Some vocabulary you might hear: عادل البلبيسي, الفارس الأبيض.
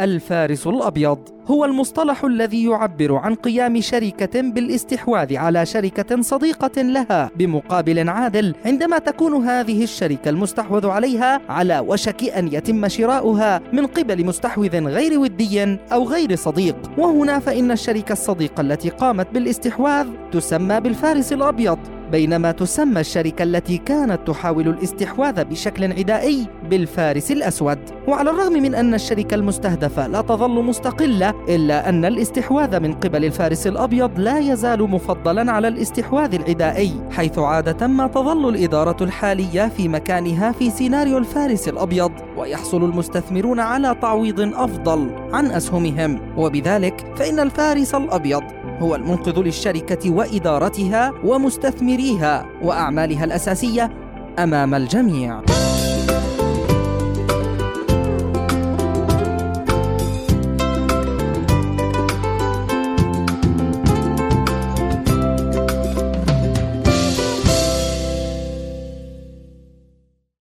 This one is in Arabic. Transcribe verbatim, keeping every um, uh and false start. الفارس الأبيض هو المصطلح الذي يعبر عن قيام شركة بالاستحواذ على شركة صديقة لها بمقابل عادل عندما تكون هذه الشركة المستحوذ عليها على وشك أن يتم شراؤها من قبل مستحوذ غير ودي أو غير صديق. وهنا فإن الشركة الصديقة التي قامت بالاستحواذ تسمى بالفارس الأبيض، بينما تسمى الشركة التي كانت تحاول الاستحواذ بشكل عدائي بالفارس الأسود. وعلى الرغم من أن الشركة المستهدفة لا تظل مستقلة، إلا أن الاستحواذ من قبل الفارس الأبيض لا يزال مفضلا على الاستحواذ العدائي، حيث عادة ما تظل الإدارة الحالية في مكانها في سيناريو الفارس الأبيض، ويحصل المستثمرون على تعويض أفضل عن أسهمهم. وبذلك فإن الفارس الأبيض هو المنقذ للشركة وإدارتها ومستثمريها وأعمالها الأساسية أمام الجميع.